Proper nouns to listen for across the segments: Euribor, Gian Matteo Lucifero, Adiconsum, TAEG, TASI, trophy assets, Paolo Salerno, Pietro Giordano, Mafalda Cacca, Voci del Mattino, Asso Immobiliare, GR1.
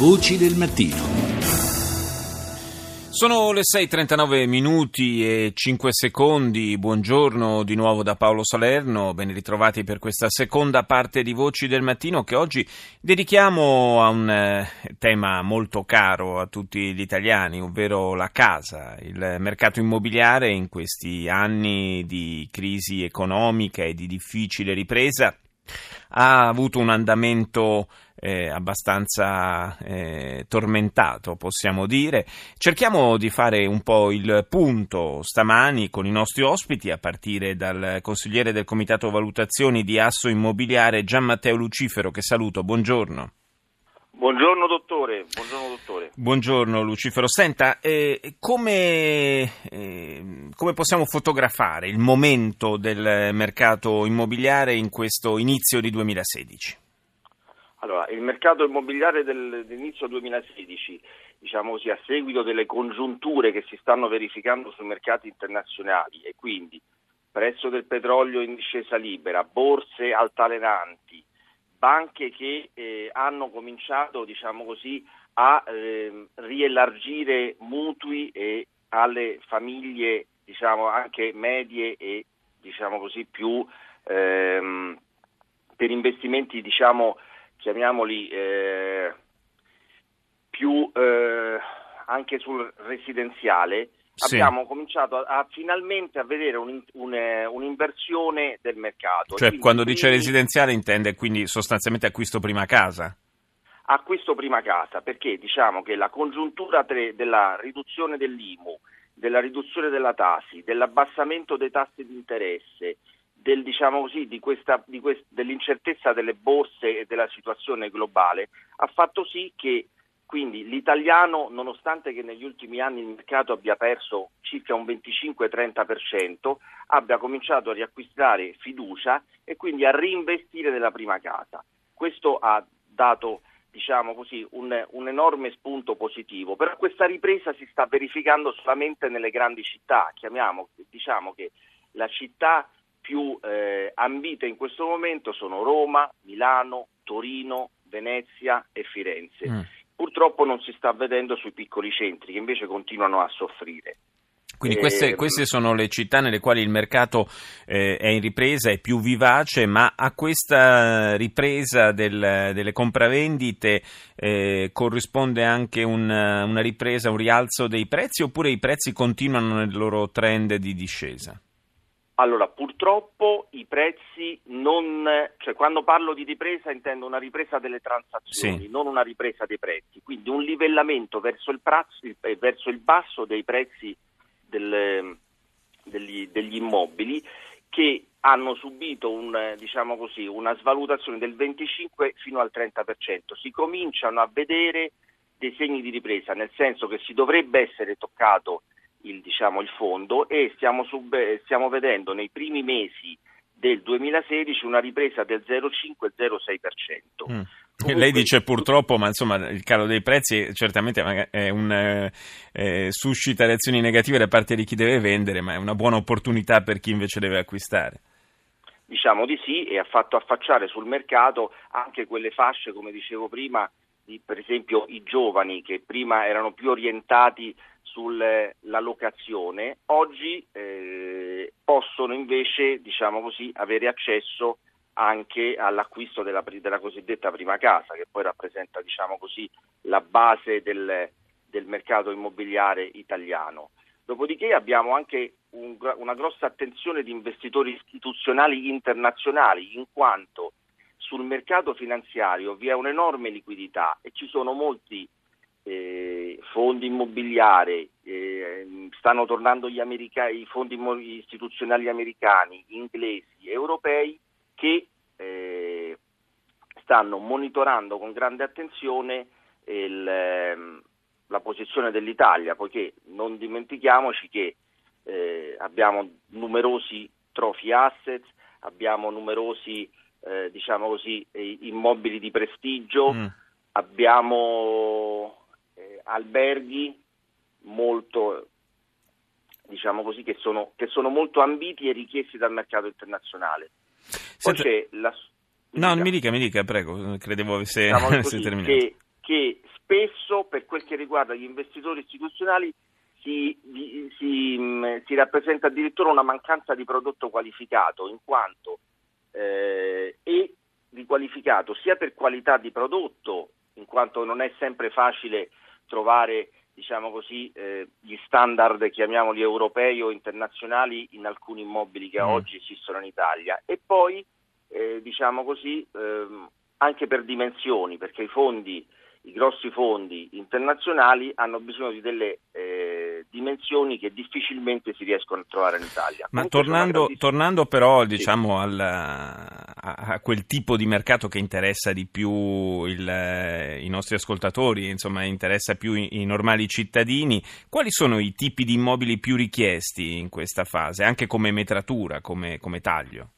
Voci del mattino. Sono le 6:39 minuti e 5 secondi, buongiorno di nuovo da Paolo Salerno, ben ritrovati per questa seconda parte di Voci del Mattino che oggi dedichiamo a un tema molto caro a tutti gli italiani, ovvero la casa, il mercato immobiliare in questi anni di crisi economica e di difficile ripresa. Ha avuto un andamento abbastanza tormentato, possiamo dire. Cerchiamo di fare un po' il punto stamani con i nostri ospiti, a partire dal consigliere del Comitato Valutazioni di Asso Immobiliare, Gian Matteo Lucifero, che saluto. Buongiorno. Buongiorno dottore, buongiorno dottore. Buongiorno Lucifero. Senta, come possiamo fotografare il momento del mercato immobiliare in questo inizio di 2016? Allora, il mercato immobiliare dell'inizio 2016, diciamo così, a seguito delle congiunture che si stanno verificando sui mercati internazionali e quindi prezzo del petrolio in discesa libera, borse altalenanti, banche che hanno cominciato, diciamo così, a rielargire mutui alle famiglie, diciamo anche medie e diciamo così più per investimenti, diciamo chiamiamoli più anche sul residenziale. Sì. Abbiamo cominciato a finalmente a vedere un'inversione del mercato. Cioè, quindi, quando dice residenziale intende quindi sostanzialmente acquisto prima casa? Acquisto prima casa, perché diciamo che la congiuntura della riduzione dell'IMU, della riduzione della TASI, dell'abbassamento dei tassi di interesse, dell'incertezza delle borse e della situazione globale ha fatto sì che quindi l'italiano, nonostante che negli ultimi anni il mercato abbia perso circa un 25-30%, abbia cominciato a riacquistare fiducia e quindi a reinvestire nella prima casa. Questo ha dato, diciamo così, un enorme spunto positivo, però questa ripresa si sta verificando solamente nelle grandi città. Diciamo che la città più ambite in questo momento sono Roma, Milano, Torino, Venezia e Firenze. Purtroppo non si sta vedendo sui piccoli centri che invece continuano a soffrire. Quindi queste sono le città nelle quali il mercato è in ripresa, è più vivace, ma a questa ripresa delle compravendite corrisponde anche una ripresa, un rialzo dei prezzi, oppure i prezzi continuano nel loro trend di discesa? Allora, purtroppo i prezzi quando parlo di ripresa intendo una ripresa delle transazioni, sì, non una ripresa dei prezzi, quindi un livellamento verso verso il basso dei prezzi degli immobili che hanno subito una svalutazione del 25 fino al 30%. Si cominciano a vedere dei segni di ripresa, nel senso che si dovrebbe essere toccato il fondo e stiamo vedendo nei primi mesi del 2016 una ripresa del 0,5-0,6%. Comunque, lei dice purtroppo, ma insomma il calo dei prezzi certamente è suscita reazioni negative da parte di chi deve vendere, ma è una buona opportunità per chi invece deve acquistare. Diciamo di sì, e ha fatto affacciare sul mercato anche quelle fasce, come dicevo prima, per esempio i giovani che prima erano più orientati sulla locazione, oggi possono invece avere accesso anche all'acquisto della cosiddetta prima casa, che poi rappresenta la base del mercato immobiliare italiano. Dopodiché abbiamo anche una grossa attenzione di investitori istituzionali internazionali, in quanto sul mercato finanziario vi è un'enorme liquidità e ci sono molti fondi immobiliari, stanno tornando i fondi istituzionali americani, inglesi, europei, che stanno monitorando con grande attenzione la posizione dell'Italia, poiché non dimentichiamoci che abbiamo numerosi trophy assets, abbiamo numerosi immobili di prestigio, abbiamo alberghi molto che sono molto ambiti e richiesti dal mercato internazionale. Poi c'è mi dica, prego, credevo avesse terminato. Che spesso per quel che riguarda gli investitori istituzionali si rappresenta addirittura una mancanza di prodotto qualificato, in quanto e di qualificato sia per qualità di prodotto, in quanto non è sempre facile trovare, diciamo così, gli standard, chiamiamoli europei o internazionali, in alcuni immobili che oggi esistono in Italia, e poi diciamo così anche per dimensioni, perché i grossi fondi internazionali hanno bisogno di delle dimensioni che difficilmente si riescono a trovare in Italia. Ma tornando però, diciamo, a quel tipo di mercato che interessa di più i nostri ascoltatori, insomma interessa più i normali cittadini, quali sono i tipi di immobili più richiesti in questa fase, anche come metratura, come taglio?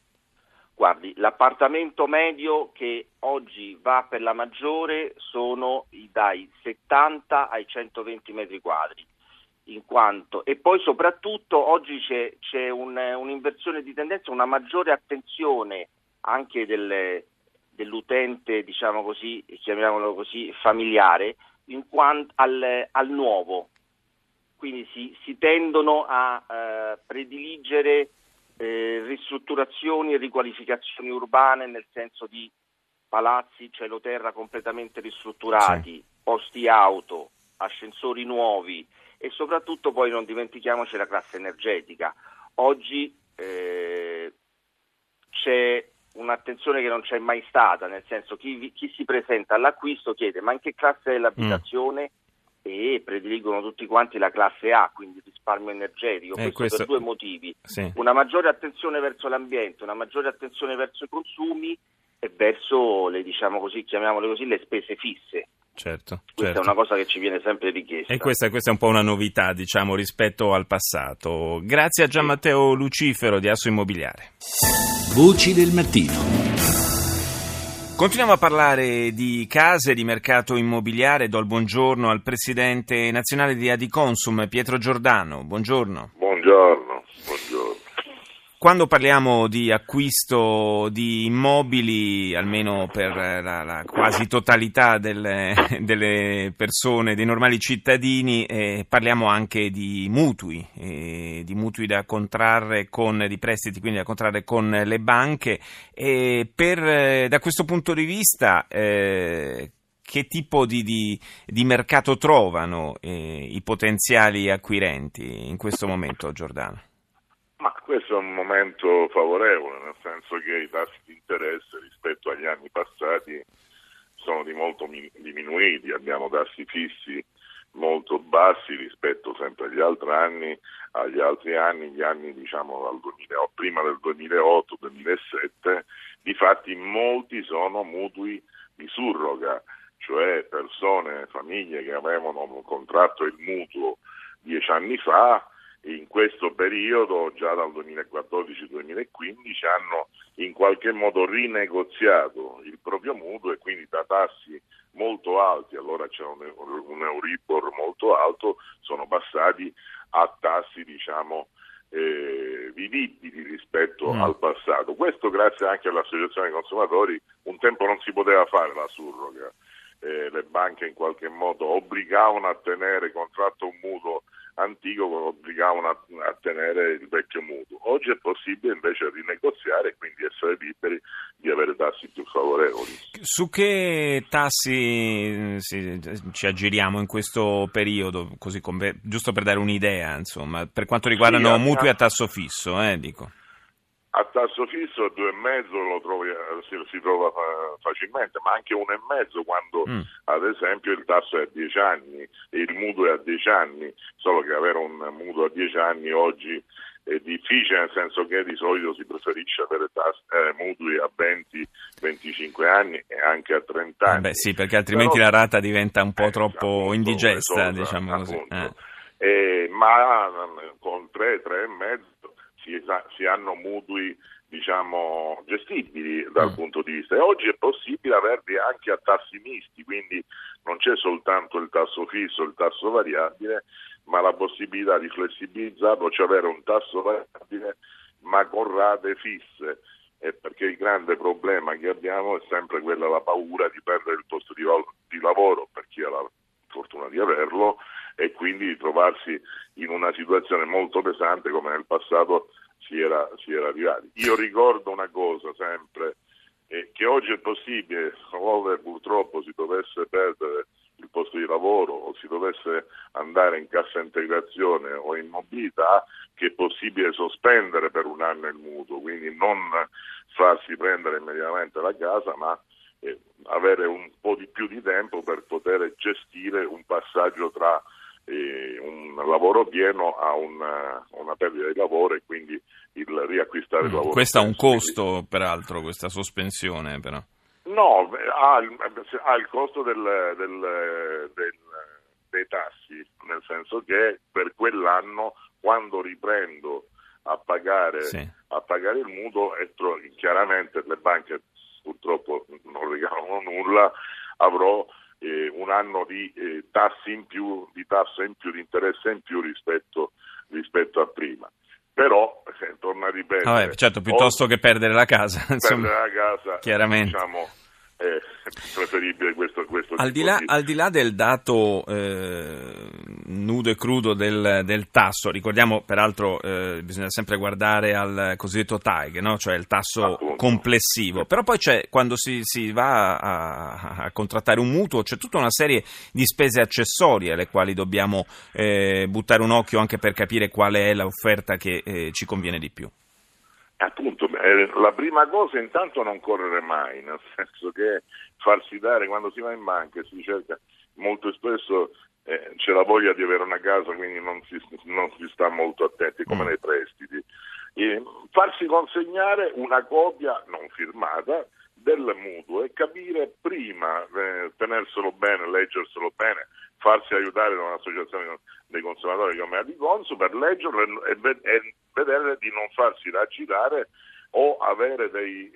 Guardi, l'appartamento medio che oggi va per la maggiore sono dai 70 ai 120 metri quadri, in quanto, e poi soprattutto oggi c'è un'inversione di tendenza, una maggiore attenzione anche dell'utente, diciamo così, chiamiamolo così, familiare, in quanto al nuovo. Quindi si tendono a prediligere ristrutturazioni e riqualificazioni urbane, nel senso di palazzi cielo-terra completamente ristrutturati, sì, posti auto, ascensori nuovi, e soprattutto poi non dimentichiamoci la classe energetica. Oggi c'è un'attenzione che non c'è mai stata, nel senso chi si presenta all'acquisto chiede ma in che classe è l'abitazione, e prediligono tutti quanti la classe A, quindi risparmio energetico, questo per due motivi, sì, una maggiore attenzione verso l'ambiente, una maggiore attenzione verso i consumi e verso le, diciamo così, chiamiamole così, le spese fisse. Certo, questa è una cosa che ci viene sempre richiesta. E questa è un po' una novità, diciamo, rispetto al passato. Grazie a Gian Matteo Lucifero di Asso Immobiliare. Voci del mattino. Continuiamo a parlare di case, di mercato immobiliare. Do il buongiorno al presidente nazionale di Adiconsum, Pietro Giordano. Buongiorno. Buongiorno. Quando parliamo di acquisto di immobili, almeno per la quasi totalità delle persone, dei normali cittadini, parliamo anche di mutui da contrarre di prestiti, quindi da contrarre con le banche. Da questo punto di vista, che tipo di mercato trovano i potenziali acquirenti in questo momento, Giordano? Ma questo è un momento favorevole, nel senso che i tassi di interesse rispetto agli anni passati sono di molto diminuiti, abbiamo tassi fissi molto bassi rispetto sempre agli altri anni, gli anni diciamo dal 2008, prima del 2008, 2007, difatti molti sono mutui di surroga, cioè persone, famiglie che avevano contratto il mutuo 10 anni fa, in questo periodo, già dal 2014-2015, hanno in qualche modo rinegoziato il proprio mutuo e quindi da tassi molto alti, allora c'è un Euribor molto alto, sono passati a tassi diciamo vivibili rispetto al passato. Questo grazie anche all'Associazione dei Consumatori, un tempo non si poteva fare la surroga, le banche in qualche modo obbligavano a tenere contratto un mutuo antico, obbligavano a tenere il vecchio mutuo. Oggi è possibile invece rinegoziare e quindi essere liberi di avere tassi più favorevoli. Su che tassi ci aggiriamo in questo periodo, così giusto per dare un'idea, insomma, per quanto riguardano mutui a tasso fisso, dico? A tasso fisso 2,5 si trova facilmente, ma anche 1,5 quando ad esempio il tasso è a 10 anni e il mutuo è a 10 anni, solo che avere un mutuo a 10 anni oggi è difficile, nel senso che di solito si preferisce avere mutui a 20, 25 anni e anche a 30 anni. Beh sì, perché altrimenti la rata diventa un po' troppo indigesta, diciamo così. Ma con 3,5 si hanno mutui diciamo gestibili dal punto di vista, e oggi è possibile averli anche a tassi misti, quindi non c'è soltanto il tasso fisso, il tasso variabile, ma la possibilità di flessibilizzarlo, cioè avere un tasso variabile ma con rate fisse, perché il grande problema che abbiamo è sempre quella, la paura di perdere il posto di lavoro per chi ha fortuna di averlo, e quindi di trovarsi in una situazione molto pesante come nel passato si era arrivati. Io ricordo una cosa sempre, che oggi è possibile, ove purtroppo si dovesse perdere il posto di lavoro o si dovesse andare in cassa integrazione o in mobilità, che è possibile sospendere per un anno il mutuo, quindi non farsi prendere immediatamente la casa, ma avere un po' di più di tempo per poter gestire un passaggio tra un lavoro pieno a una perdita di lavoro, e quindi il riacquistare il lavoro. Questo ha un costo, quindi, peraltro, questa sospensione però. No, ha il costo dei tassi, nel senso che per quell'anno, quando riprendo a pagare il mutuo, chiaramente le banche purtroppo non regalano nulla, avrò un anno di tassi in più, di tasso in più, di interesse in più rispetto a prima. Però, torno a ripetere... Ah, beh, certo, piuttosto che perdere la casa. Insomma, perdere la casa, chiaramente, diciamo, è preferibile questo al di là del dato nudo e crudo del tasso. Ricordiamo, peraltro, bisogna sempre guardare al cosiddetto TAEG, no? Cioè il tasso complessivo. Però poi c'è, quando si va a contrattare un mutuo, c'è tutta una serie di spese accessorie alle quali dobbiamo buttare un occhio, anche per capire qual è l'offerta che ci conviene di più. Appunto, la prima cosa intanto non correre mai, nel senso che farsi dare, quando si va in banca si cerca, molto spesso c'è la voglia di avere una casa, quindi non si sta molto attenti, come nei prestiti. Farsi consegnare una copia non firmata del mutuo e capire prima, tenerselo bene, leggerselo bene, farsi aiutare da un'associazione dei consumatori come Adiconsum per leggerlo e vedere di non farsi raggirare o avere dei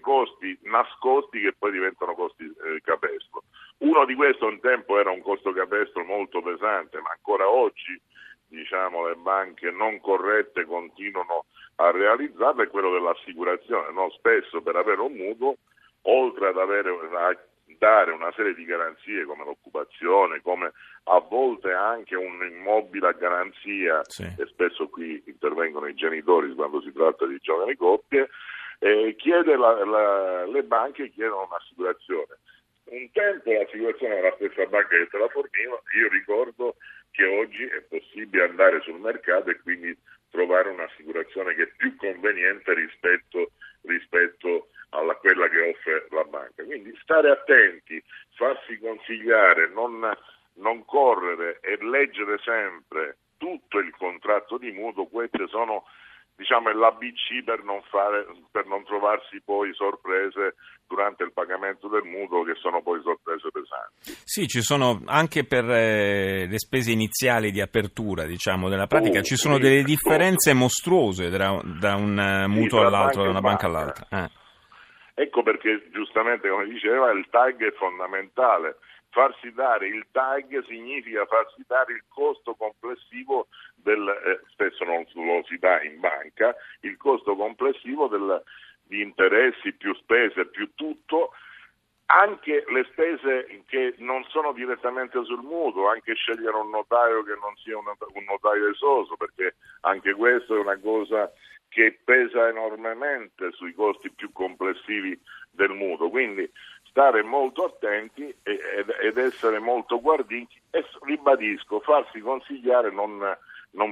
costi nascosti che poi diventano costi capestro. Uno di questi un tempo era un costo capestro molto pesante, ma ancora oggi, diciamo, le banche non corrette continuano a realizzarlo, è quello dell'assicurazione, no? Spesso per avere un mutuo, oltre ad dare una serie di garanzie come l'occupazione, come a volte anche un immobile a garanzia, sì, e spesso qui intervengono i genitori quando si tratta di giovani coppie, le banche chiedono un'assicurazione. Un tempo l'assicurazione era la stessa banca che te la forniva. Io ricordo che oggi è possibile andare sul mercato e quindi trovare un'assicurazione che è più conveniente rispetto a quella che offre la banca. Quindi stare attenti, farsi consigliare, non correre e leggere sempre tutto il contratto di mutuo. Queste sono, diciamo, l'ABC per non trovarsi poi sorprese durante il pagamento del mutuo, che sono poi sorprese pesanti. Sì, ci sono anche per le spese iniziali di apertura, diciamo, della pratica, ci sono delle differenze mostruose da un mutuo all'altro, da una banca all'altra. Ecco perché, giustamente, come diceva, il TAG è fondamentale. Farsi dare il TAG significa farsi dare il costo complessivo spesso non lo si dà in banca, il costo complessivo di interessi, più spese, più tutto, anche le spese che non sono direttamente sul mutuo, anche scegliere un notaio che non sia un notaio esoso, perché anche questo è una cosa che pesa enormemente sui costi più complessivi del mutuo. Quindi stare molto attenti ed essere molto guardinchi, e ribadisco, farsi consigliare, non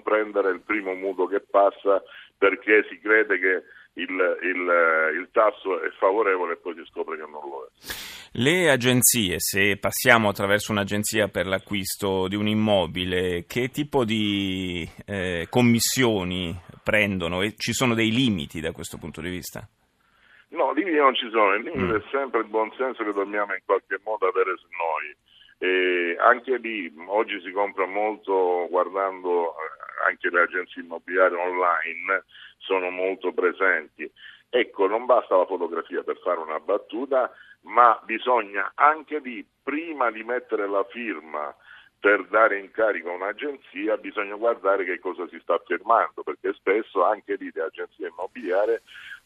prendere il primo mutuo che passa, perché si crede che il tasso è favorevole e poi si scopre che non lo è. Le agenzie, se passiamo attraverso un'agenzia per l'acquisto di un immobile, che tipo di commissioni prendono, e ci sono dei limiti da questo punto di vista? No, limiti non ci sono, il limite è sempre il buonsenso che dobbiamo in qualche modo avere su noi. E anche lì oggi si compra molto guardando, anche le agenzie immobiliari online sono molto presenti. Ecco, non basta la fotografia per fare una battuta, ma bisogna anche lì, prima di mettere la firma per dare in carico a un'agenzia, bisogna guardare che cosa si sta firmando, perché spesso anche lì le agenzie immobiliari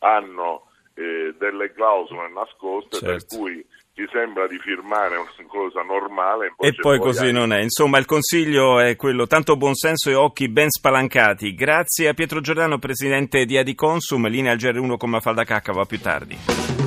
hanno delle clausole nascoste, certo, per cui ti sembra di firmare una cosa normale e poi così non è. Insomma, il consiglio è quello, tanto buonsenso e occhi ben spalancati. Grazie a Pietro Giordano, presidente di Adiconsum. Linea al GR1 con Mafalda Cacca, va più tardi.